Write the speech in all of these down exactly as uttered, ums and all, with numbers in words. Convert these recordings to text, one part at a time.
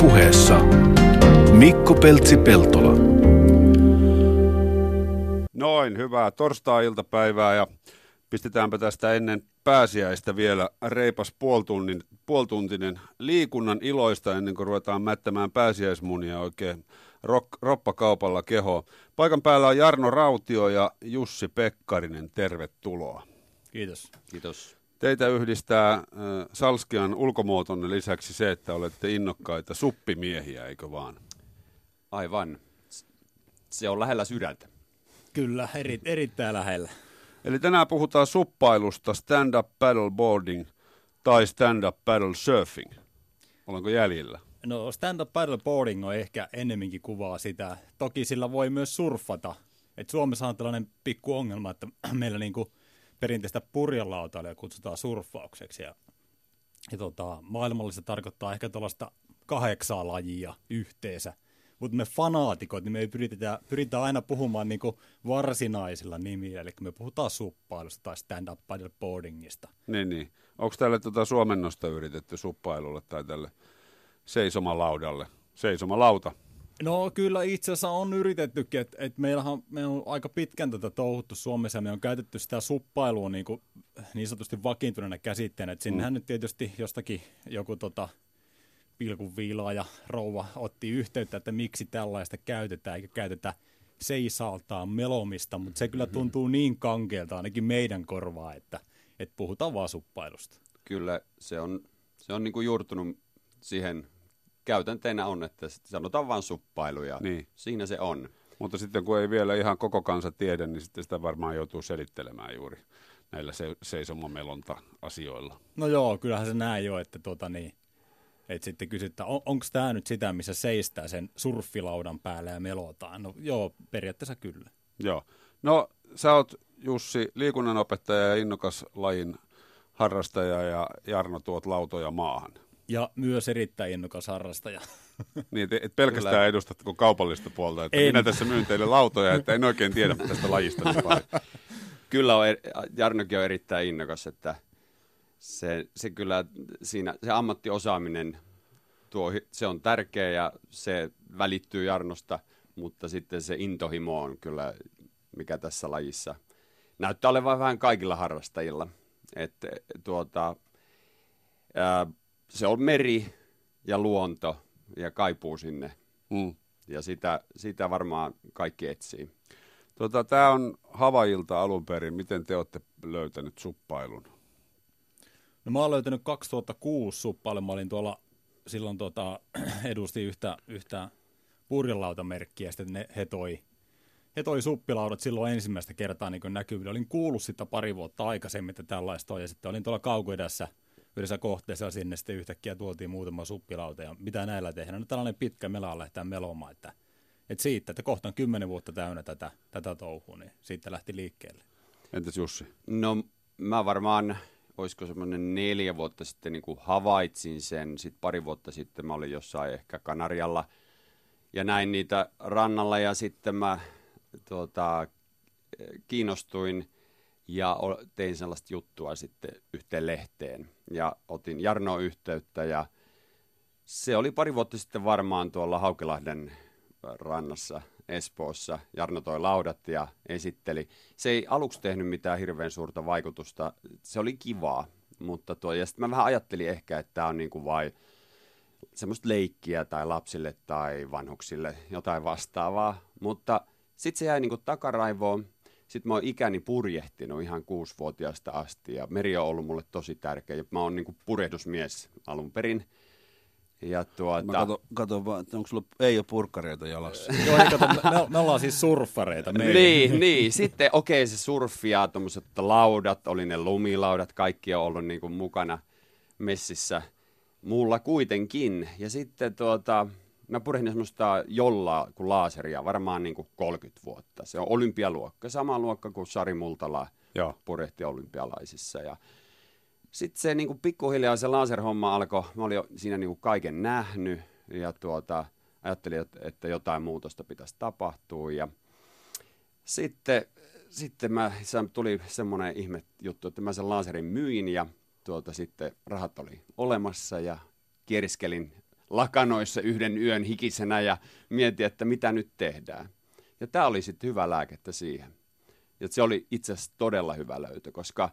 Puheessa Mikko Peltsi-Peltola. Noin, hyvää torstai-iltapäivää ja pistetäänpä tästä ennen pääsiäistä vielä reipas puoltunnin, puoltuntinen liikunnan iloista ennen kuin ruvetaan mättämään pääsiäismunia oikein rock, roppakaupalla kehoa. Paikan päällä on Jarno Rautio ja Jussi Pekkarinen, tervetuloa. Kiitos. Kiitos. Teitä yhdistää Salskian ulkomuotonne lisäksi se, että olette innokkaita suppimiehiä, eikö vaan? Aivan. Se on lähellä sydäntä. Kyllä, eri, erittäin lähellä. Eli tänään puhutaan suppailusta, stand-up paddleboarding tai stand-up paddle surfing. Olenko jäljellä? No stand-up paddleboarding on ehkä ennemminkin kuvaa sitä. Toki sillä voi myös surfata. Et Suomessa on tällainen pikku ongelma, että meillä niinku perinteistä purjelautailijaa kutsutaan surffaukseksi. Ja, ja tota, maailmallista tarkoittaa ehkä tuollaista kahdeksaa lajia yhteensä. Mutta me fanaatikot, niin me pyritään, pyritään aina puhumaan niinku varsinaisilla nimillä. Eli me puhutaan suppailusta tai stand-up paddleboardingista. Niin, niin. Onko tälle tuota suomennosta yritetty suppailulle tai tälle seisomalaudalle? Seisomalauta. No kyllä itse asiassa on yritettykin, että et meillähän me on aika pitkän tätä touhuttu Suomessa ja me on käytetty sitä suppailua niin, kuin, niin sanotusti vakiintuneena käsitteenä. Et sinnehän mm. nyt tietysti jostakin joku tota, pilkunviilaaja rouva otti yhteyttä, että miksi tällaista käytetään eikä käytetä seisaltaan melomista, mutta se kyllä tuntuu niin kankeelta ainakin meidän korvaa, että et puhutaan vaan suppailusta. Kyllä se on, se on niin kuin juurtunut siihen. Käytänteenä on, että sanotaan vain suppailuja. Niin. Siinä se on. Mutta sitten kun ei vielä ihan koko kansa tiedä, niin sitten sitä varmaan joutuu selittelemään juuri näillä se, seisomamelonta-asioilla. No joo, kyllähän se näin jo, että, tuota niin, että sitten kysytään, on, onko tämä nyt sitä, missä seistää sen surffilaudan päällä ja melotaan? No joo, periaatteessa kyllä. Joo. No sä oot Jussi liikunnanopettaja ja innokas lajin harrastaja ja Jarno tuot lautoja maahan. Ja myös erittäin innokas harrastaja. Niin, et pelkästään kyllä edustatko kaupallista puolta, että en. Minä tässä myyn teille lautoja, että en oikein tiedä tästä lajista. Kyllä on, Jarnokin on erittäin innokas, että se, se kyllä siinä, se ammattiosaaminen, tuo, se on tärkeä ja se välittyy Jarnosta, mutta sitten se intohimo on kyllä, mikä tässä lajissa näyttää olevan vähän kaikilla harrastajilla, että tuota... Ää, se on meri ja luonto ja kaipuu sinne. Mm. Ja sitä, sitä varmaan kaikki etsii. Tota, tämä on Havaijilta alun perin. Miten te olette löytänyt suppailun? No, mä oon löytänyt kaksituhattakuusi suppailun. Mä olin tuolla, silloin tuota, edustin yhtä, yhtä purjelautamerkkiä. Sitten ne, he, toi, he toi suppilaudat silloin ensimmäistä kertaa niin näkyville. Olin kuullut sitä pari vuotta aikaisemmin, että tällaista on. Ja sitten olin tuolla kaukoidässä. Yhdessä kohteessa sinne sitten yhtäkkiä tuotiin muutama suppilauta ja mitä näillä tehdään. No tällainen pitkä mela lähtee melomaan, että, että siitä, että kohta on kymmenen vuotta täynnä tätä, tätä touhua, niin siitä lähti liikkeelle. Entäs Jussi? No mä varmaan, olisiko semmoinen neljä vuotta sitten niin kuin havaitsin sen, sitten pari vuotta sitten mä olin jossain ehkä Kanarialla ja näin niitä rannalla ja sitten mä tuota, kiinnostuin. Ja tein sellaista juttua sitten yhteen lehteen ja otin Jarnoon yhteyttä ja se oli pari vuotta sitten varmaan tuolla Haukilahden rannassa Espoossa. Jarno toi laudat ja esitteli. Se ei aluksi tehnyt mitään hirveän suurta vaikutusta. Se oli kivaa, mutta tuo, ja sitten mä vähän ajattelin ehkä, että tämä on niin kuin vain semmoista leikkiä tai lapsille tai vanhuksille jotain vastaavaa, mutta sitten se jäi niin kuin takaraivoon. Sitten mä oon ikäni purjehtinut ihan kuusivuotiaasta asti ja meri on ollut mulle tosi tärkeä. Mä oon niinku purjehdusmies alun perin. Ja tuota... Mä kato, kato vaan, että onko sulla ei ole purkkareita jalassa. Joo, ei kato, me, me ollaan siis surffareita. Niin, niin, sitten okei okay, se surffi ja tommoset laudat, oli ne lumilaudat, kaikki on ollut niinku mukana messissä. Mulla kuitenkin. Ja sitten tuota... Mä purjehdin semmoista jollaa kuin laaseria, varmaan niin kuin kolmekymmentä vuotta. Se on olympialuokka, sama luokka kuin Sari Multala purjehti olympialaisissa. Sitten se niin kuin pikkuhiljaa se laaserhomma alkoi, mä olin siinä niin kuin kaiken nähnyt ja tuota, ajattelin, että jotain muutosta pitäisi tapahtua. Ja sitten sitten mä, se tuli semmoinen ihme juttu, että mä sen laaserin myin ja tuota, sitten rahat oli olemassa ja kieriskelin lakanoissa yhden yön hikisenä ja mietin, että mitä nyt tehdään. Ja tämä oli sitten hyvä lääkettä siihen. Ja se oli itse asiassa todella hyvä löytö, koska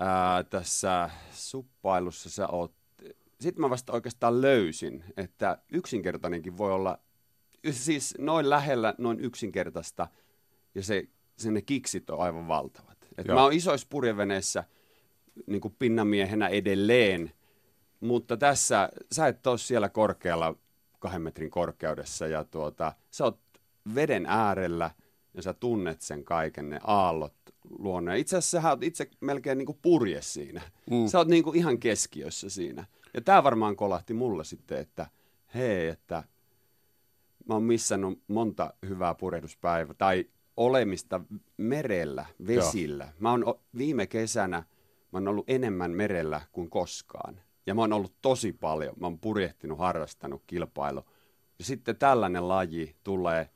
ää, tässä suppailussa sä oot... Sitten mä vasta oikeastaan löysin, että yksinkertainenkin voi olla, siis noin lähellä, noin yksinkertaista, ja se, se ne kiksit on aivan valtavat. Et mä oon isoissa purjeveneissä niin kuin pinnamiehenä edelleen, mutta tässä sä et ole siellä korkealla kahden metrin korkeudessa, ja tuota, sä oot veden äärellä, ja sä tunnet sen kaiken, ne aallot, luonne. Itse asiassa sä oot itse melkein niin kuin purje siinä. Mm. Sä oot niin kuin ihan keskiössä siinä. Ja tää varmaan kolahti mulla sitten, että hei, että mä oon missannut monta hyvää purjehduspäivää tai olemista merellä, vesillä. Joo. Mä oon viime kesänä, mä oon ollut enemmän merellä kuin koskaan. Ja mä oon ollut tosi paljon. Mä oon purjehtinut, harrastanut, kilpailu. Ja sitten tällainen laji tulee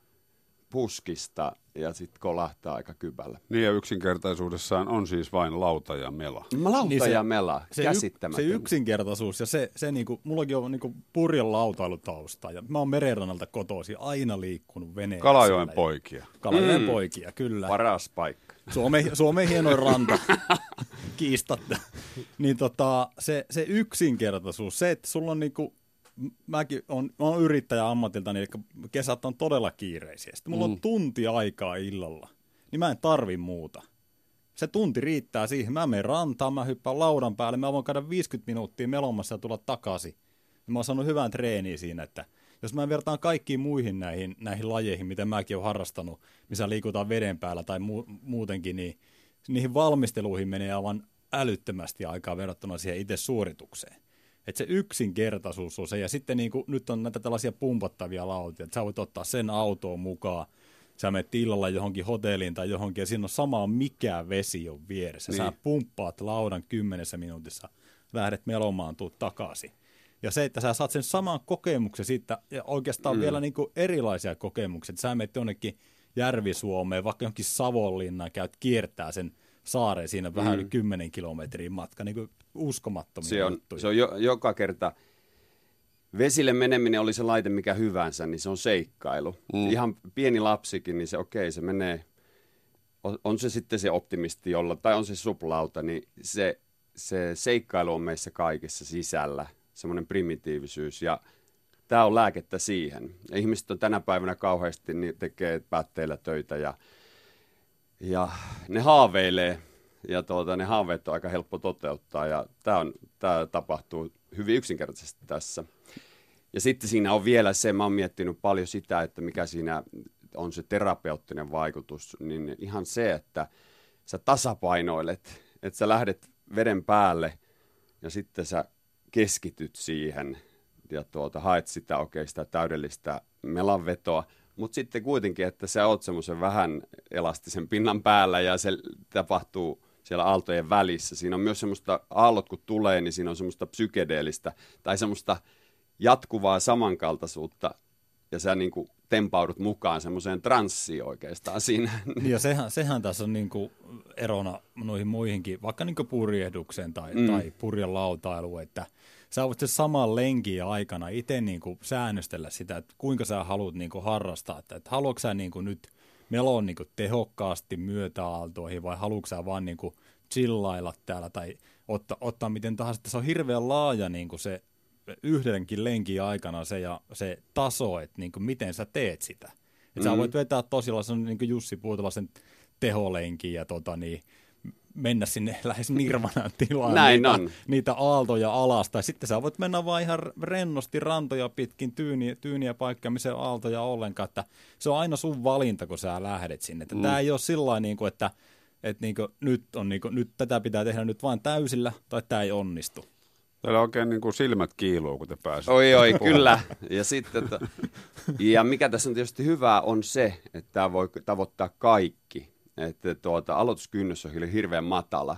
puskista ja sitten kolahtaa aika kypällä. Niin ja yksinkertaisuudessaan on siis vain lauta ja mela. Lauta niin se, ja mela, se käsittämätön. Y, se yksinkertaisuus ja se, se niinku, mullakin on niinku purjen lautailutausta ja mä oon merenrannalta kotoisin, aina liikkunut veneellä. Kalajoen poikia. Kalajoen mm. poikia, kyllä. Paras paikka. Suomen, Suomen hienoin ranta, kiistatta. Niin tota, se, se yksinkertaisuus, se että sulla on niinku... Mäkin olen mä yrittäjä ammatiltani, eli kesät on todella kiireisiä. Sitten mulla mm. on tunti aikaa illalla, niin mä en tarvi muuta. Se tunti riittää siihen. Mä menen rantaan, mä hyppään laudan päälle, mä voin käydä viisikymmentä minuuttia melomassa ja tulla takaisin. Ja mä oon saanut hyvän treeniä siinä, että jos mä vertaan kaikkiin muihin näihin, näihin lajeihin, mitä mäkin olen harrastanut, missä liikutaan veden päällä tai mu- muutenkin, niin niihin valmisteluihin menee aivan älyttömästi aikaa verrattuna siihen itse suoritukseen. Että se yksinkertaisuus on se, ja sitten niin kuin, nyt on näitä tällaisia pumpattavia lautia, että sä voit ottaa sen autoon mukaan, sä menet illalla johonkin hotelliin tai johonkin, ja siinä on samaa mikä vesi on vieressä. Niin. Sä pumppaat laudan kymmenessä minuutissa, lähdet melomaan, tuut takaisin. Ja se, että sä saat sen saman kokemuksen siitä, ja oikeastaan mm. vielä niin kuin erilaisia kokemuksia, että sä menet jonnekin Järvi-Suomeen, vaikka johonkin Savonlinnaan, käyt kiertää sen saareen siinä vähän mm. yli kymmenen kilometrin matka, niin kuin uskomattomia se on, juttuja. Se on jo, joka kerta, vesille meneminen oli se laite mikä hyvänsä, niin se on seikkailu. Mm. Ihan pieni lapsikin, niin se okei, okay, se menee, on, on se sitten se optimisti jolla, tai on se suplauta, niin se, se seikkailu on meissä kaikessa sisällä, semmoinen primitiivisyys, ja tämä on lääkettä siihen. Ja ihmiset on tänä päivänä kauheasti, niin tekee päätteillä töitä, ja, ja ne haaveilee. Ja tuota, ne haaveet on aika helppo toteuttaa ja tämä, on, tämä tapahtuu hyvin yksinkertaisesti tässä. Ja sitten siinä on vielä se, mä oon miettinyt paljon sitä, että mikä siinä on se terapeuttinen vaikutus, niin ihan se, että sä tasapainoilet, että sä lähdet veden päälle ja sitten sä keskityt siihen ja tuota, haet sitä oikein sitä täydellistä melanvetoa. Mutta sitten kuitenkin, että sä oot semmoisen vähän elastisen pinnan päällä ja se tapahtuu siellä aaltojen välissä. Siinä on myös semmoista, aallot kun tulee, niin siinä on semmoista psykedeellistä tai semmoista jatkuvaa samankaltaisuutta. Ja sä niin kuin tempaudut mukaan semmoiseen transsiin oikeastaan siinä. Ja sehän, sehän tässä on niin kuin erona noihin muihinkin, vaikka niin kuin purjehdukseen tai, mm. tai purjelautailuun, että sä voit sen saman lenkin aikana itse niin kuin säännöstellä sitä, että kuinka sä haluat niin kuin harrastaa. Että, että haluatko sä niin kuin nyt meloon niin kuin tehokkaasti myötäaaltoihin vai haluatko sä vaan niin kuin chillailla täällä tai ottaa, ottaa miten tahansa. Se on hirveän laaja niin kuin se yhdenkin lenkin aikana se, ja se taso, että niin kuin miten sä teet sitä. Että mm-hmm. sä voit vetää tosiaan sen niin kuin Jussi Puutalaisen teholenkin ja tota niin... mennä sinne lähes nirvanaan tilaan Näin niitä, on. niitä aaltoja alas. Tai sitten sä voit mennä vaan ihan rennosti rantoja pitkin tyyniä, tyyniä paikkaa, missä on aaltoja ollenkaan. Että se on aina sun valinta, kun sä lähdet sinne. Mm. Tämä ei ole sillä niin kuin, että, että niin kuin, nyt, on, niin kuin, nyt tätä pitää tehdä nyt vain täysillä, tai tämä ei onnistu. Täällä oikein niin kuin silmät kiiluu, kun te pääsette. Oi, oi, kyllä. Ja, sitten, että, ja mikä tässä on tietysti hyvää on se, että tämä voi tavoittaa kaikki. Että tuota, aloituskynnys on hirveän matala.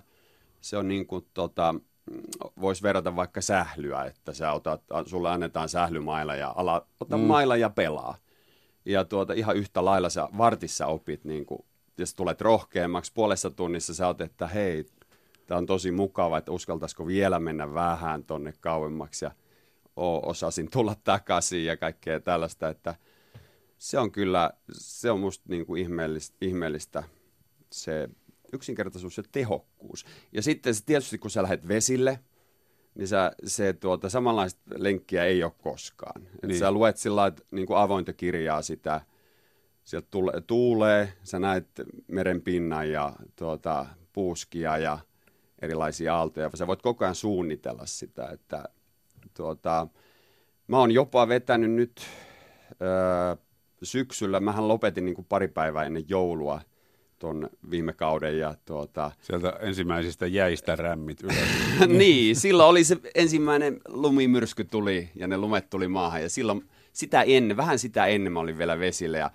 Se on niin kuin, tuota, voisi verrata vaikka sählyä, että sä otat, sulle annetaan sählymailla ja ala, ota mm. mailla ja pelaa. Ja tuota, ihan yhtä lailla sä vartissa opit, niin kuin, jos tulet rohkeammaksi, puolessa tunnissa sä oot, että hei, tää on tosi mukava, että uskaltaisiko vielä mennä vähän tonne kauemmaksi ja ole, osasin tulla takaisin ja kaikkea tällaista, että se on kyllä, se on musta niin kuin ihmeellistä, ihmeellistä se yksinkertaisuus ja tehokkuus. Ja sitten se tietysti, kun sä lähdet vesille, niin sä, se tuota, samanlaista lenkkiä ei ole koskaan. Niin. Sä luet sillä lailla, niin kuin avointa kirjaa sitä, sieltä tuulee, sä näet meren pinnan ja tuota, puuskia ja erilaisia aaltoja. Sä voit koko ajan suunnitella sitä, että tuota, mä oon jopa vetänyt nyt öö, syksyllä, mähän lopetin niin kuin pari päivää ennen joulua ton viime kauden. Ja tuota, sieltä ensimmäisistä jäistä rämmit ylös. Niin, silloin oli se ensimmäinen lumimyrsky tuli ja ne lumet tuli maahan ja silloin sitä ennen, vähän sitä ennen mä olin vielä vesillä ja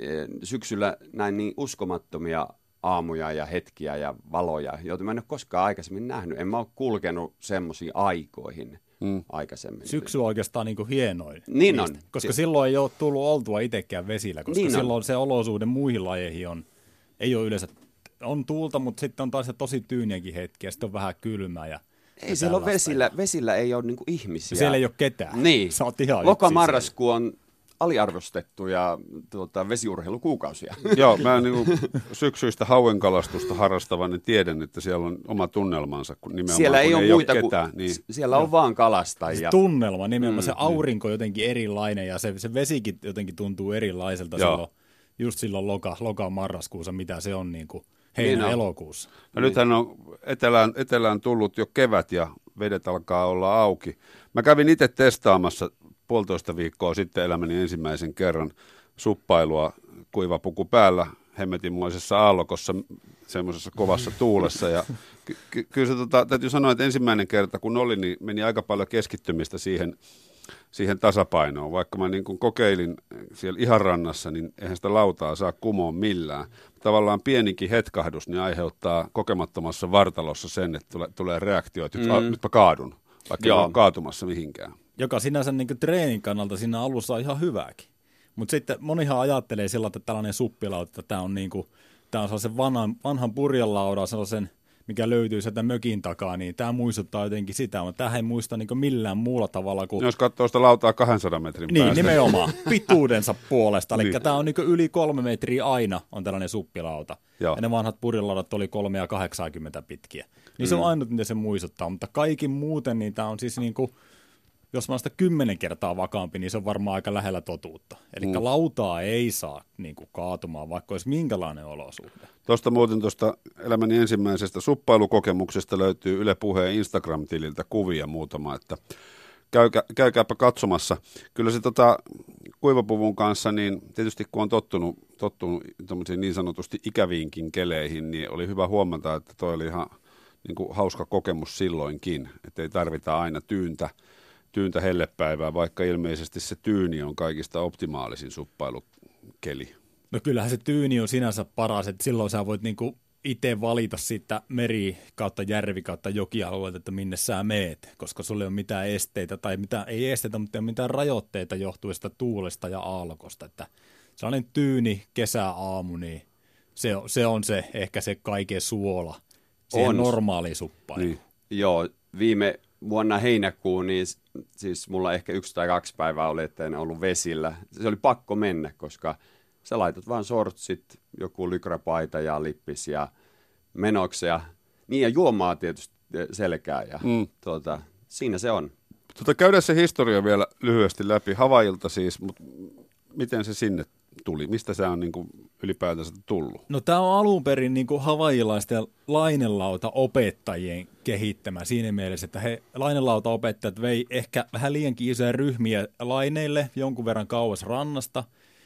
e, syksyllä näin niin uskomattomia aamuja ja hetkiä ja valoja, joita mä en ole koskaan aikaisemmin nähnyt. En mä ole kulkenut semmoisiin aikoihin mm. aikaisemmin. Syksy on oikeastaan niin kuin hienoin. Niin niistä, on. Koska si- silloin ei ole tullut oltua itsekään vesillä, koska niin silloin on. Se olosuhde muihin lajeihin on, ei ole yleensä, on tuulta, mutta sitten on taas tosi tyyniäkin hetkiä, sitten on vähän kylmää ja ei siellä ole vesillä, vesillä ei ole niinku ihmisiä. Siellä ei ole ketään. Niin. Sä oot ihan lokamarraskuu on aliarvostettuja tuota, vesiurheilukuukausia. Joo, mä niinku syksyistä hauenkalastusta harrastavan niin tiedän, että siellä on oma tunnelmansa. Kun nimenomaan, siellä kun ei ole muita kuin niin siellä on vaan kalastajia. Se tunnelma, nimenomaan mm, se aurinko mm. jotenkin erilainen ja se, se vesikin jotenkin tuntuu erilaiselta silloin, just silloin loka, loka-marraskuussa, mitä se on niinku. Heinä-elokuussa. No nythän on etelään, etelään tullut jo kevät ja vedet alkaa olla auki. Mä kävin itse testaamassa puolitoista viikkoa sitten elämäni ensimmäisen kerran suppailua kuivapuku päällä hemmetinmoisessa aallokossa, semmoisessa kovassa tuulessa. Ja ky- ky- kyllä se tota, täytyy sanoa, että ensimmäinen kerta kun oli, niin meni aika paljon keskittymistä siihen, siihen tasapainoon. Vaikka mä niin kun kokeilin siellä ihan rannassa, niin eihän sitä lautaa saa kumoon millään. Tavallaan pienikin hetkahdus niin aiheuttaa kokemattomassa vartalossa sen, että tule, tulee reaktioita, että mm. nytpä kaadun, vaikka Joo. ei ole kaatumassa mihinkään. Joka sinänsä niin kuin treenin kannalta siinä alussa on ihan hyvääkin. Mutta sitten monihan ajattelee sillä, että tällainen suppilauta, että tämä on, niin kuin, tämä on sellaisen vanhan, vanhan purjelaudan, sellaisen, mikä löytyy sieltä mökin takaa, niin tämä muistuttaa jotenkin sitä, mutta tämähän ei muista niin millään muulla tavalla kuin jos katsoo sitä lautaa kahdensadan metrin niin, päästä. Niin, nimenomaan, pituudensa puolesta. Eli niin. Tämä on niin yli kolme metriä aina on tällainen suppilauta. Joo. Ja ne vanhat purjelaudat oli kolme ja kahdeksankymmentä pitkiä. Niin mm. se on ainut, mitä se muistuttaa, mutta kaikki muuten, niin tämä on siis niin kuin, jos mä oon sitä kymmenen kertaa vakaampi, niin se on varmaan aika lähellä totuutta. Eli mm. lautaa ei saa niin kuin, kaatumaan, vaikka olisi minkälainen olosuhde. Tuosta muuten tuosta elämäni ensimmäisestä suppailukokemuksesta löytyy Yle Puheen Instagram-tililtä kuvia muutama, että käykää, käykääpä katsomassa. Kyllä se tota, kuivapuvun kanssa, niin tietysti kun on tottunut, tottunut niin sanotusti ikäviinkin keleihin, niin oli hyvä huomata, että toi oli ihan niin kuin, hauska kokemus silloinkin, että ei tarvita aina tyyntä. tyyntä hellepäivää, vaikka ilmeisesti se tyyni on kaikista optimaalisin suppailukeli. No kyllähän se tyyni on sinänsä paras, että silloin sä voit niinku itse valita siitä meri kautta järvi kautta jokialueelta, että minne sä meet, koska sulla ei ole mitään esteitä, tai mitään, ei esteitä, mutta ei ole mitään rajoitteita johtuista tuulesta ja aallokosta, että sellainen tyyni kesäaamu, niin se on se, on se ehkä se kaiken suola, se normaali suppailu. Niin. Joo, viime vuonna heinäkuun, niin siis mulla ehkä yksi tai kaksi päivää oli, että en ollut vesillä. Se oli pakko mennä, koska sä laitat vaan sortsit, joku lykrapaita ja lippis ja menoksia. Niin ja juomaa tietysti selkää ja mm. tuota, siinä se on. Tuota, käydään se historia vielä lyhyesti läpi. Havaijilta siis, mutta miten se sinne tuli? Mistä se on niin kuin ylipäätänsä tullut? No tämä on alun perin niin kuin havaijilaisten lainelautaopettajien kehittämä siinä mielessä, että he lainelautaopettajat vei ehkä vähän liiankin isoja ryhmiä laineille jonkun verran kauas rannasta.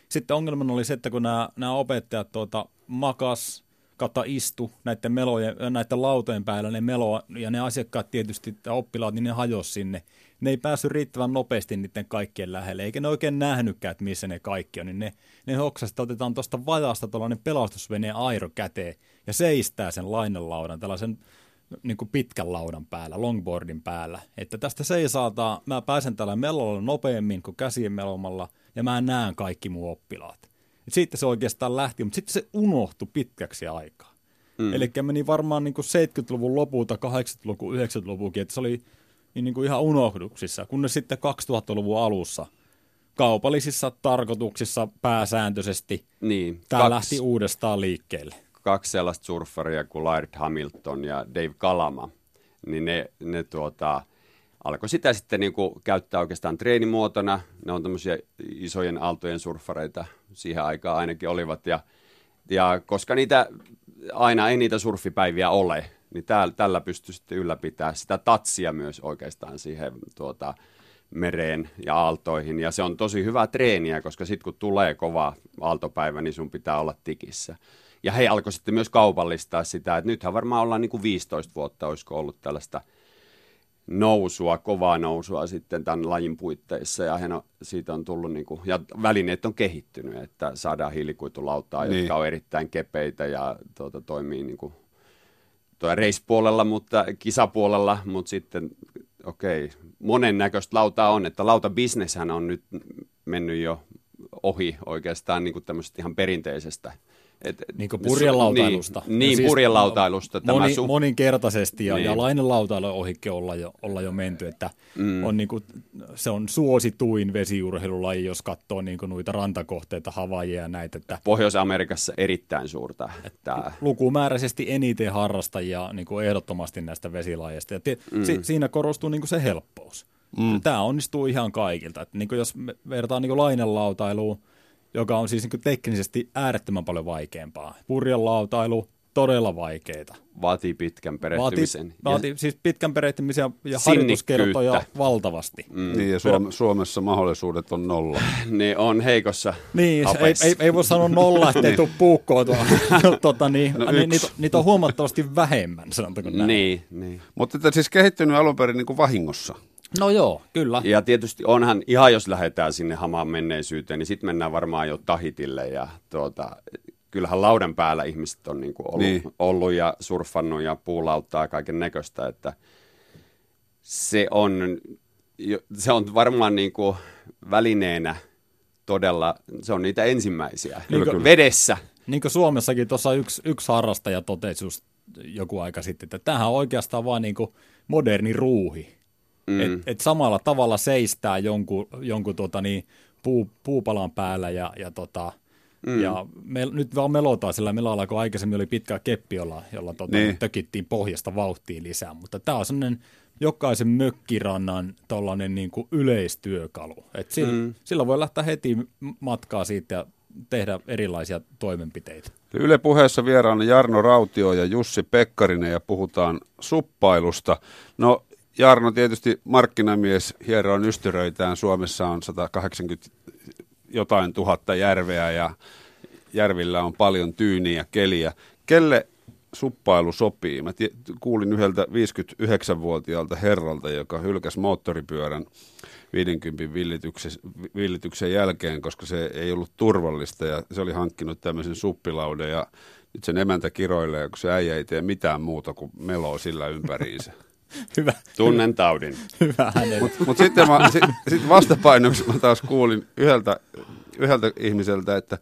Sitten ongelmana oli se, että kun nämä, nämä opettajat tuota, makas kautta istu näiden, melojen, näiden lautojen päällä, ne meloa ja ne asiakkaat tietysti, oppilaat, niin ne hajosi sinne. Ne ei päässyt riittävän nopeasti niiden kaikkien lähelle, eikä ne oikein nähnytkään, että missä ne kaikki on. Niin ne, ne hoksasta otetaan tuosta vajasta tuollainen pelastusveneen airo käteen ja seistää sen lainelaudan, tällaisen niin kuin pitkän laudan päällä, longboardin päällä. Että tästä seisaataan, mä pääsen tällä melolla nopeammin kuin käsien melomalla ja mä näen kaikki mun oppilaat. Et siitä se oikeastaan lähti, mutta sitten se unohtui pitkäksi aikaa. Mm. Eli meni varmaan niin kuin seitsemänkymmentäluvun lopulta, kahdeksankymmentäluvun, yhdeksänkymmentäluvukin, että se oli niin, niin kuin ihan unohduksissa, kunnes sitten kaksituhattaluvun alussa kaupallisissa tarkoituksissa pääsääntöisesti niin, tämä kaksi, lähti uudestaan liikkeelle. Kaksi sellaista surffaria kuin Laird Hamilton ja Dave Kalama, niin ne, ne tuota, alkoi sitä sitten niin kuin käyttää oikeastaan treenimuotona. Ne on tämmöisiä isojen aaltojen surffareita, siihen aikaan ainakin olivat. Ja, ja koska niitä, aina ei niitä surffipäiviä ole, niin täällä, tällä pystyi sitten ylläpitämään sitä tatsia myös oikeastaan siihen tuota, mereen ja aaltoihin. Ja se on tosi hyvää treeniä, koska sitten kun tulee kova aaltopäivä, niin sun pitää olla tikissä. Ja he alkoi sitten myös kaupallistaa sitä, että nythän varmaan ollaan niin kuin viisitoista vuotta, olisiko ollut tällaista nousua, kovaa nousua sitten tämän lajin puitteissa. Ja on, siitä on tullut, niin kuin, ja välineet on kehittynyt, että saadaan hiilikuitulautaa, niin, jotka on erittäin kepeitä ja tuota, toimii niin kuin race-puolella, mutta kisapuolella, mutta sitten okei, okay, monennäköistä lautaa on, että lautabisneshän on nyt mennyt jo ohi oikeastaan niin kuin tämmöisestä ihan perinteisestä. Et, niin kuin purjelautailusta. Niin, niin siis purjelautailusta. Tämä moni, su- moninkertaisesti ja, niin. ja lainelautailu ohikki olla jo, olla jo menty, että mm. on niin kuin, se on suosituin vesiurheilulaji, jos katsoo niin kuin noita rantakohteita, Havaijia ja näitä. Että Pohjois-Amerikassa erittäin suurta. Että lukumääräisesti eniten harrastajia niin kuin ehdottomasti näistä vesilajeista. Ja te, mm. si, siinä korostuu niin kuin se helppous. Mm. Tämä onnistuu ihan kaikilta. Että niin kuin jos vertaan niin kuin lainelautailuun, joka on siis niin teknisesti äärettömän paljon vaikeampaa. Purjelautailu, todella vaikeita. Vaatii pitkän perehtymisen. Vaatii, vaatii siis pitkän perehtymisen ja harjoituskertoja valtavasti. Mm. Niin, ja Suom- Suomessa mahdollisuudet on nolla. niin, on heikossa Niin, ei, ei, ei voi sanoa nolla, ettei tule puukkoa tuolla. tota, niin, no, ni, niitä, niitä on huomattavasti vähemmän, sanotaanko näin. Niin, niin. Mutta tämä siis kehittynyt alun perin niin kuin vahingossa. No joo, kyllä. Ja tietysti onhan, ihan jos lähdetään sinne hamaan menneisyyteen, niin sitten mennään varmaan jo Tahitille. Ja tuota, kyllähän laudan päällä ihmiset on niin kuin ollut, niin. ollut ja surffannut ja puulauttaa kaiken näköistä, että se on, se on varmaan niin kuin välineenä todella, se on niitä ensimmäisiä niin kuin, vedessä. Niin kuin Suomessakin tuossa yksi, yksi harrastaja totesi just joku aika sitten, että tämähän on oikeastaan vaan niin kuin moderni ruuhi. Mm. Että et samalla tavalla seistää jonkun, jonkun tota niin, puu, puupalan päällä ja, ja, tota, mm. ja me, nyt vaan melotaan sillä melalla, kun aikaisemmin oli pitkä keppi, jolla, jolla tota, niin. tökittiin pohjasta vauhtia lisää. Mutta tämä on sellainen jokaisen mökkirannan niin kuin yleistyökalu. Et sillä, mm. sillä voi lähteä heti matkaa siitä ja tehdä erilaisia toimenpiteitä. Yle Puheessa vieraana Jarno Rautio ja Jussi Pekkarinen ja puhutaan suppailusta. No Jarno tietysti markkinamies, hieroon ystyröitään. Suomessa on sata kahdeksankymmentä jotain tuhatta järveä ja järvillä on paljon tyyniä ja keliä. Kelle suppailu sopii? Mä kuulin yhdeltä viisikymmentäyhdeksänvuotiaalta herralta, joka hylkäsi moottoripyörän viidenkymmenen villityksen, villityksen jälkeen, koska se ei ollut turvallista ja se oli hankkinut tämmöisen suppilauden ja nyt sen emäntä kiroilee, kun se äijä ei tee mitään muuta kuin meloo sillä ympäriinsä. Hyvä. Tunnen taudin. Hyvä hänen. Mutta mut sitten sit, sit vastapainoksi mä taas kuulin yhdeltä, yhdeltä ihmiseltä, että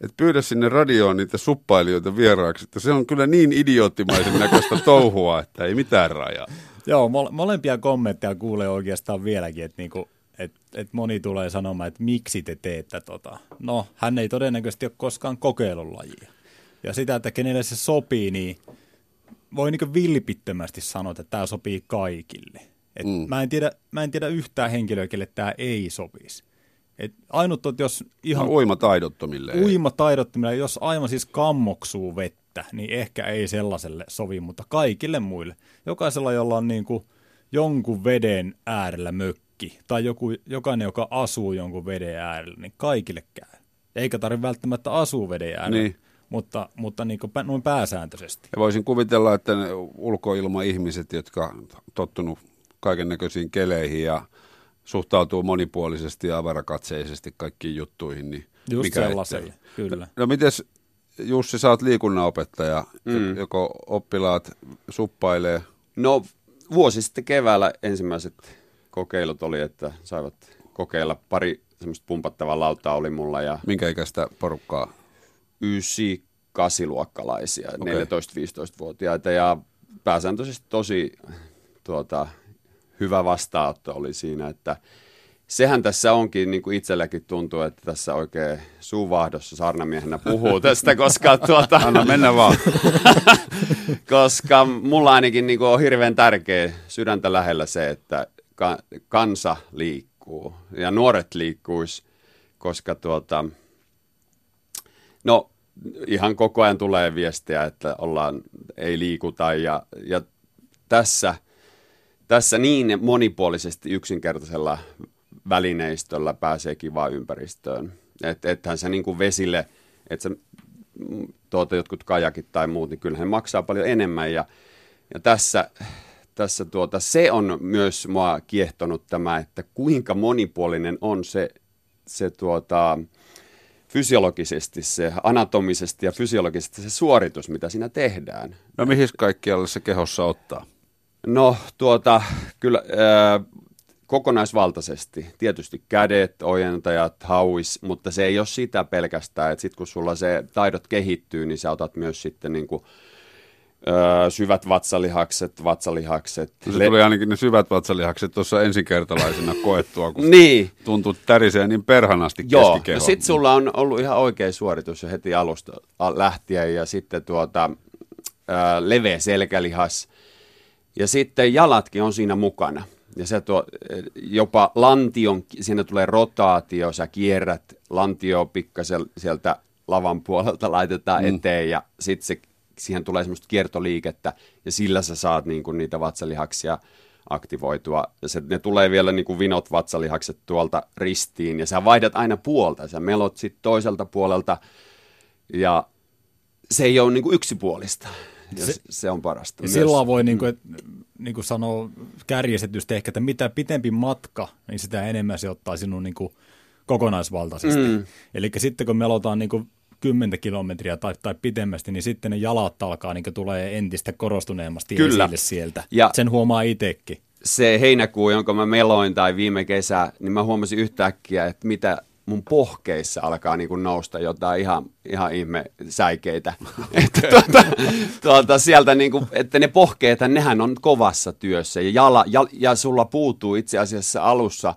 et pyydä sinne radioon niitä suppailijoita vieraaksi, että se on kyllä niin idioottimaisen näköistä touhua, että ei mitään rajaa. Joo, molempia kommentteja kuulee oikeastaan vieläkin, että niinku, et, et moni tulee sanomaan, että miksi te teette tota. No, hän ei todennäköisesti ole koskaan kokeillut lajia. Ja sitä, että kenelle se sopii, niin voi niin kuin vilpittömästi sanoa, että tämä sopii kaikille. Et mm. mä, en tiedä, mä en tiedä yhtään henkilöä, kelle tämä ei sopisi. Et ainut on, jos ihan... No, uimataidottomille. Uimataidottomille. Jos aivan siis kammoksuu vettä, niin ehkä ei sellaiselle sovi, mutta kaikille muille. Jokaisella, jolla on niin kuin jonkun veden äärellä mökki, tai joku, jokainen, joka asuu jonkun veden äärellä, niin kaikille käy. Eikä tarvitse välttämättä asua veden äärellä. Niin. Mutta, mutta niin kuin noin pääsääntöisesti. Ja voisin kuvitella, että ne ulkoilmaihmiset, jotka on tottunut kaiken näköisiin keleihin ja suhtautuu monipuolisesti ja avarakatseisesti kaikkiin juttuihin. Niin just mikä sellaiselle, ettei. Kyllä. No mites Jussi, sä oot liikunnanopettaja, mm. joko oppilaat suppailee? No vuosi sitten keväällä ensimmäiset kokeilut oli, että saivat kokeilla pari semmoista pumpattavaa lautaa oli mulla. Ja minkä ikäistä porukkaa? yhdeksäs-luokkalaisia, okay. neljätoista-viisitoistavuotiaita ja pääsääntöisesti tosi tuota, hyvä vastaanotto oli siinä, että sehän tässä onkin, niin kuin itselläkin tuntuu, että tässä oikein suuvaahdossa saarnamiehenä puhuu tästä, koska tuota... Anna mennä vaan. Koska mulla ainakin niin kuin on hirveän tärkeä sydäntä lähellä se, että ka- kansa liikkuu ja nuoret liikkuisi, koska tuota... No, ihan koko ajan tulee viestiä, että ollaan, ei liikuta ja, ja tässä, tässä niin monipuolisesti yksinkertaisella välineistöllä pääsee kivaan ympäristöön. Et, ethän se niin kuin vesille, että se tuota, jotkut kajakit tai muut, niin kyllähän maksaa paljon enemmän. Ja, ja tässä, tässä tuota, se on myös mua kiehtonut tämä, että kuinka monipuolinen on se, se tuota, fysiologisesti, se anatomisesti ja fysiologisesti se suoritus, mitä siinä tehdään. No mihin kaikkialle se kehossa ottaa? No tuota, kyllä... Ää, kokonaisvaltaisesti. Tietysti kädet, ojentajat, hauis, mutta se ei ole sitä pelkästään, että sitten kun sulla se taidot kehittyy, niin sä otat myös sitten niin kuin, ö, syvät vatsalihakset, vatsalihakset. Se tuli ainakin ne syvät vatsalihakset tuossa ensikertalaisena koettua, kun niin. Tuntuu tärisee niin perhanasti keskikehoon. Joo, no sitten sulla on ollut ihan oikea suoritus jo heti alusta lähtien ja sitten tuota, ö, leveä selkälihas ja sitten jalatkin on siinä mukana. Ja se tuo, jopa lantion, siinä tulee rotaatio, sä kierrät lantio pikkasen sieltä lavan puolelta laitetaan mm. eteen ja sitten siihen tulee semmoista kiertoliikettä ja sillä sä saat niinku niitä vatsalihaksia aktivoitua. Ja se, ne tulee vielä niinku vinot vatsalihakset tuolta ristiin ja sä vaihdat aina puolta, sä melot sitten toiselta puolelta ja se ei ole niinku yksipuolista. Se, se on parasta. Ja silloin voi niin kuin, niin kuin sanoa kärjestetysti ehkä, että mitä pitempi matka, niin sitä enemmän se ottaa sinun niin kuin kokonaisvaltaisesti. Mm. Eli sitten kun me aloitetaan niin kuin kymmenen kilometriä tai, tai pitemmästi, niin sitten ne jalat alkaa, niin kuin tulee entistä korostuneemmasti esille sieltä. Ja sen huomaa itsekin. Se heinäkuu, jonka mä meloin tai viime kesä, niin mä huomasin yhtäkkiä, että mitä... mun pohkeissa alkaa niin kuin nousta jotain ihan, ihan ihme säikeitä. Että tuota, tuota, sieltä niin kuin, että ne pohkeet, nehän on kovassa työssä. Ja, jala, ja, ja sulla puutuu itse asiassa alussa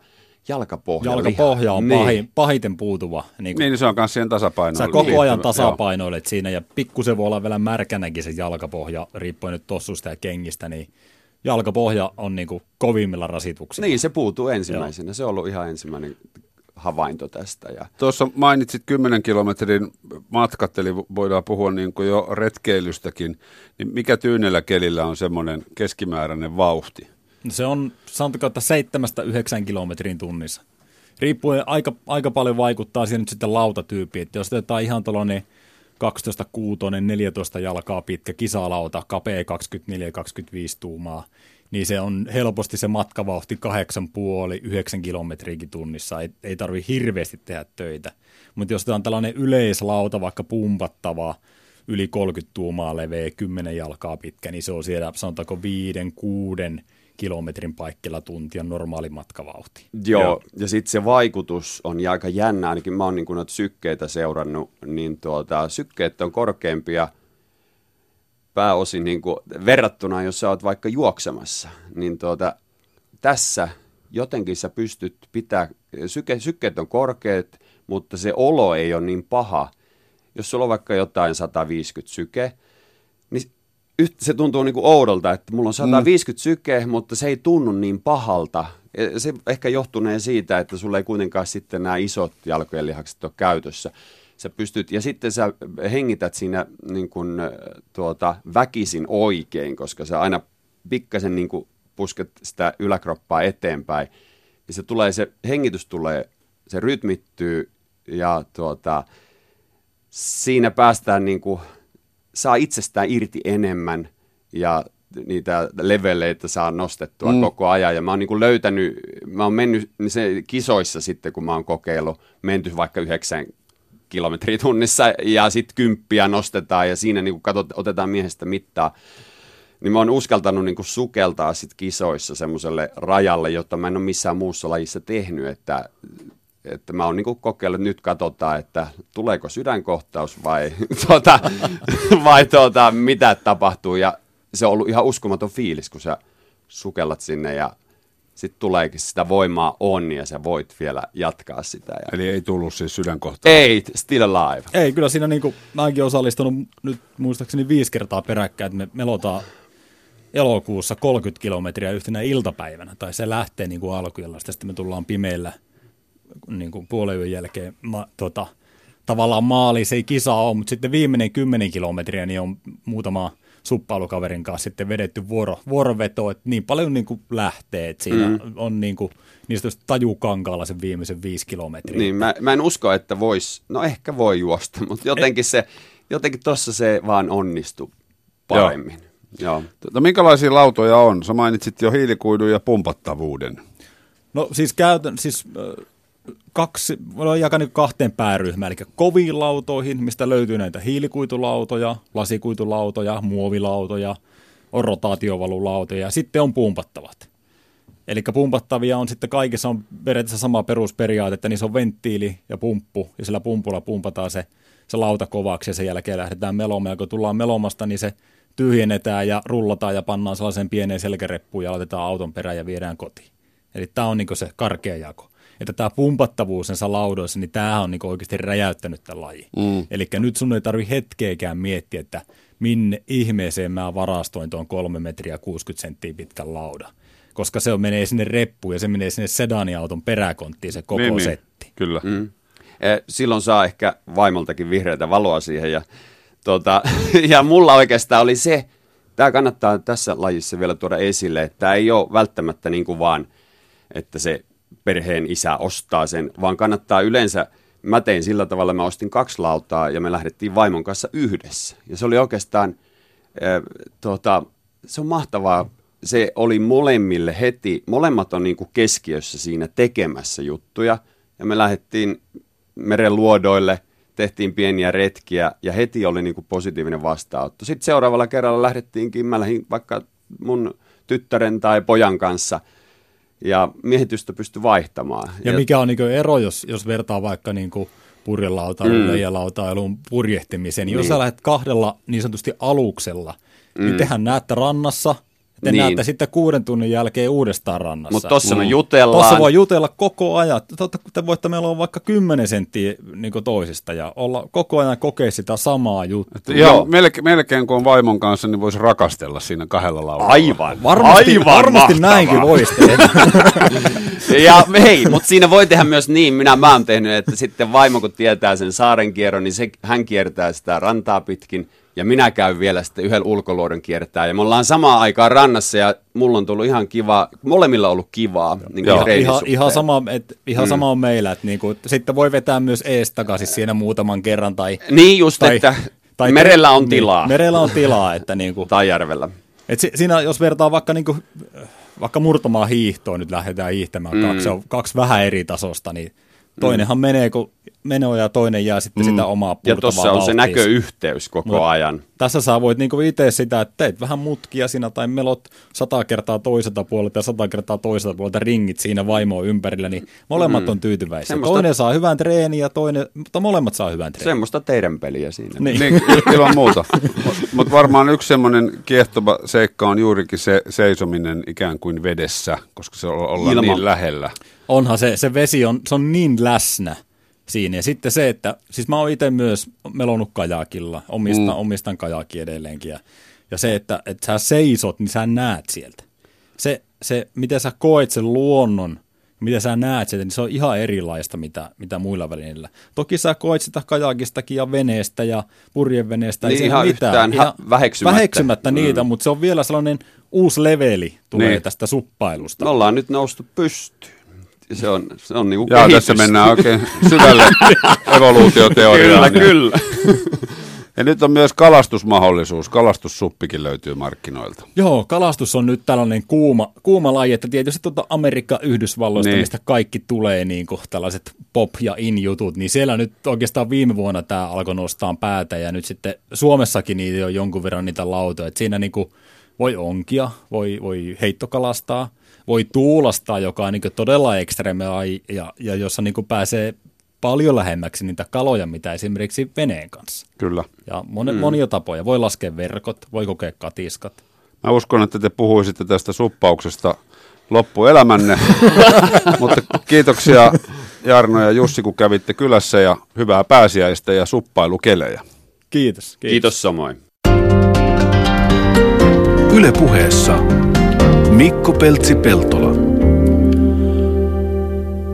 jalkapohja. Jalkapohja on niin. pahi, pahiten puutuva. Niin, niin se on myös siihen tasapainoon. Sä koko liittyvä. Ajan tasapainoilet joo. Siinä ja pikkusen voi olla vielä märkänäkin se jalkapohja, riippuen nyt tossusta ja kengistä, niin jalkapohja on niin kuin kovimmilla rasituksilla. Niin, se puutuu ensimmäisenä. Joo. Se on ollut ihan ensimmäinen havainto tästä. Ja. Tuossa mainitsit kymmenen kilometrin matkat, eli voidaan puhua niin kuin jo retkeilystäkin. Niin mikä tyynellä kelillä on semmoinen keskimääräinen vauhti? No se on, sanotaanko, että seitsemästä yhdeksän kilometrin tunnissa. Riippuen, aika, aika paljon vaikuttaa siihen nyt sitten lautatyyppiin. Että jos otetaan ihan tuollainen kaksitoista kuutonen, neljätoista jalkaa pitkä kisalauta, kapea kaksikymmentäneljä kaksikymmentäviisi tuumaa, niin se on helposti se matkavauhti kahdeksan pilkku viisi yhdeksän kilometriäkin tunnissa. Ei, ei tarvitse hirveästi tehdä töitä. Mutta jos tämä on tällainen yleislauta, vaikka pumpattava, yli kolmekymmentä tuumaa leveä, kymmenen jalkaa pitkä, niin se on siellä sanotaanko viisi kuusi kilometrin paikkeilla tuntia normaali matkavauhti. Joo, Joo. ja sitten se vaikutus on aika jännä. Ainakin mä oon niin noita sykkeitä seurannut, niin tuota, sykkeet on korkeampia. Pääosin niin kuin, verrattuna, jos sä oot vaikka juoksemassa, niin tuota, tässä jotenkin sä pystyt pitää, syke, sykkeet on korkeat, mutta se olo ei ole niin paha. Jos sulla on vaikka jotain sata viisikymmentä syke, niin se tuntuu niin kuin oudolta, että mulla on sata viisikymmentä syke, mutta se ei tunnu niin pahalta. Se ehkä johtunee siitä, että sulla ei kuitenkaan sitten nämä isot jalkojen lihakset ole käytössä. Sä pystyt, ja sitten sä hengität siinä niin kun, tuota, väkisin oikein, koska sä aina pikkasen niin kun pusket sitä yläkroppaa eteenpäin. Ja se, tulee, se hengitys tulee, se rytmittyy ja tuota, siinä päästään, niin kun, saa itsestään irti enemmän ja niitä leveleitä saa nostettua mm. koko ajan. Ja mä oon niin kun löytänyt, mä oon mennyt se kisoissa sitten, kun mä oon kokeillut, menty vaikka yhdeksän kilometriä tunnissa ja sitten kymppiä nostetaan ja siinä niin katot, otetaan miehestä mittaa, niin mä oon uskaltanut niin sukeltaa sit kisoissa semmoiselle rajalle, jotta mä en ole missään muussa lajissa tehnyt, että, että mä oon niin kokeillut, nyt katsotaan, että tuleeko sydänkohtaus vai, tuota, vai tuota, mitä tapahtuu ja se on ollut ihan uskomaton fiilis, kun sä sukellat sinne ja sitten tuleekin sitä voimaa on ja sä voit vielä jatkaa sitä. Ja... Eli ei tullut siis sydänkohtaa? Ei, still alive. Ei, kyllä siinä niin kuin, mäkin osallistunut nyt muistaakseni viisi kertaa peräkkäin, että me melotaan elokuussa kolmekymmentä kilometriä yhtenä iltapäivänä, tai se lähtee niin kuin alkuillasta, sitten me tullaan pimeillä niin kuin puolen yön jälkeen ma, tota, tavallaan maaliin, se ei kisaa ole, mutta sitten viimeinen kymmenen kilometriä niin on muutama suppailukaverin kanssa sitten vedetty vuoro, vuoroveto, että niin paljon niin kuin lähtee, että siinä mm. on niin kuin, niistä olisi tajukankaalla sen viimeisen viisi kilometriä. Niin, mä, mä en usko, että voisi, no ehkä voi juosta, mutta jotenkin se, jotenkin tossa se vaan onnistuu paremmin. Joo. Joo. Tota, minkälaisia lautoja on? Sä mainitsit jo hiilikuidun ja pumpattavuuden. No siis käytän, siis äh, kaksi, voidaan jakaa niin kahteen pääryhmään, eli koviin lautoihin, mistä löytyy näitä hiilikuitulautoja, lasikuitulautoja, muovilautoja, on rotaatiovalulautoja ja sitten on pumpattavat. Eli pumpattavia on sitten kaikissa on periaatteessa sama perusperiaate, että niissä on venttiili ja pumppu ja sillä pumpulla pumpataan se, se lauta kovaksi ja sen jälkeen lähdetään melomaan ja kun tullaan melomasta, niin se tyhjennetään ja rullataan ja pannaan sellaiseen pieneen selkäreppuun ja laitetaan auton perään ja viedään kotiin. Eli tämä on niinku se karkea jako. Että tämä pumpattavuus näissä laudoissa, niin tämähän on niinku oikeasti räjäyttänyt tämän lajin. Mm. Eli nyt sun ei tarvitse hetkeäkään miettiä, että minne ihmeeseen mä varastoin tuon kolme metriä kuusikymmentä senttiä pitkän laudan. Koska se menee sinne reppuun ja se menee sinne sedaniauton peräkonttiin se koko niin, setti. Niin, kyllä. Mm. Silloin saa ehkä vaimoltakin vihreätä valoa siihen ja Tota, ja mulla oikeastaan oli se, tämä kannattaa tässä lajissa vielä tuoda esille, että tämä ei ole välttämättä niin kuin vaan, että se perheen isä ostaa sen, vaan kannattaa yleensä, mä tein sillä tavalla, mä ostin kaksi lautaa ja me lähdettiin vaimon kanssa yhdessä. Ja se oli oikeastaan, äh, tota, se on mahtavaa, se oli molemmille heti, molemmat on niin kuin keskiössä siinä tekemässä juttuja ja me lähdettiin merenluodoille. Tehtiin pieniä retkiä ja heti oli niinku positiivinen vastaanotto. Sitten seuraavalla kerralla lähdettiinkin, mä lähdin vaikka mun tyttären tai pojan kanssa ja miehitystä pystyi vaihtamaan. Ja, ja mikä on niinku ero, jos, jos vertaa vaikka niinku purjelautailuun mm. ja lautailuun purjehtimiseen, niin, niin jos sä lähdet kahdella niin sanotusti aluksella, mm. niin tehän näette rannassa. Te niin. näette sitten kuuden tunnin jälkeen uudestaan rannassa. Mutta tossa me jutellaan. Tossa voi jutella koko ajan. Totta, te voitte meillä on vaikka kymmenen senttiä niin toisista ja olla koko ajan kokea sitä samaa juttua. Joo, melkein, melkein kun on vaimon kanssa, niin voisi rakastella siinä kahdella laulalla. Aivan, varmasti, aivan varmasti näinkin voisi tehdä. Ja hei, mutta siinä voi tehdä myös niin, minä mä oon tehnyt, että sitten vaimo kun tietää sen saaren kierron, niin se, hän kiertää sitä rantaa pitkin. Ja minä käyn vielä sitten yhden ulkoluodon kiertää. Ja me ollaan samaan aikaan rannassa ja mulla on tullut ihan kivaa. Molemmilla on ollut kivaa. Niin ihan ihan, sama, et, ihan mm. sama on meillä. Et niinku, sitten voi vetää myös ees takaisin siinä muutaman kerran. Tai, niin just, tai, että tai, merellä on tilaa. Niin, merellä on tilaa. Että niinku, tai järvellä. Et si, siinä jos vertaa vaikka, niinku, vaikka murtomaan hiihtoa, nyt lähdetään hiihtämään mm. kaksi, kaksi vähän eri tasosta, niin toinenhan mm. menee, kun menoa ja toinen jää sitten mm. sitä omaa purtavaa ja tuossa on vauhtia. Se näköyhteys koko Mut ajan. Tässä sä voit niinku itse sitä, että teet vähän mutkia siinä tai melot sata kertaa toiselta puolelta ja sata kertaa toiselta puolelta ringit siinä vaimoa ympärillä, niin molemmat mm. on tyytyväisiä. Semmosta... Toinen saa hyvän treenin ja toinen, mutta molemmat saa hyvän treenin. Semmoista teidän peliä siinä. Niin, niin ilman muuta. Mutta varmaan yksi semmoinen kiehtova seikka on juurikin se seisominen ikään kuin vedessä, koska se ollaan ilman niin lähellä. Onhan se, se vesi on, se on niin läsnä siinä. Ja sitten se, että siis mä oon itse myös melonut kajakilla, omistan, mm. omistan kajakin edelleenkin. Ja, ja se, että, että sä seisot, niin sä näet sieltä. Se, se, miten sä koet sen luonnon, miten sä näet sieltä, niin se on ihan erilaista, mitä, mitä muilla välineillä. Toki sä koet sitä kajakistakin ja veneestä ja purjeveneestä. Niin ei ihan yhtään ihan väheksymättä. väheksymättä niitä, mm. mutta se on vielä sellainen uusi leveli tulee niin tästä suppailusta. Me ollaan nyt noustu pystyyn. Se on, se on niinku kehitys. Jaa, tässä mennään oikein syvälle evoluutioteoriaan. Kyllä, kyllä. Ja nyt on myös kalastusmahdollisuus. Kalastussuppikin löytyy markkinoilta. Joo, kalastus on nyt tällainen kuuma, kuuma laji, että tietysti tuota Amerikka Yhdysvalloista, niin mistä kaikki tulee niin kuin tällaiset pop ja in-jutut, niin siellä nyt oikeastaan viime vuonna tämä alkoi nostaa päätä ja nyt sitten Suomessakin niitä on jonkun verran niitä lautoja, että siinä niin kuin voi onkia, voi, voi heittokalastaa. Voi tuulastaa, joka on niin todella ekstreme ja, ja jossa niin pääsee paljon lähemmäksi niitä kaloja, mitä esimerkiksi veneen kanssa. Kyllä. Ja mon, mm. monia tapoja. Voi laskea verkot, voi kokea katiskat. Mä uskon, että te puhuisitte tästä suppauksesta loppuelämänne. Mutta kiitoksia Jarno ja Jussi, kun kävitte kylässä, ja hyvää pääsiäistä ja suppailukelejä. Kiitos. Kiitos, kiitos samoin. Yle Puheessa Mikko Peltsi-Peltola.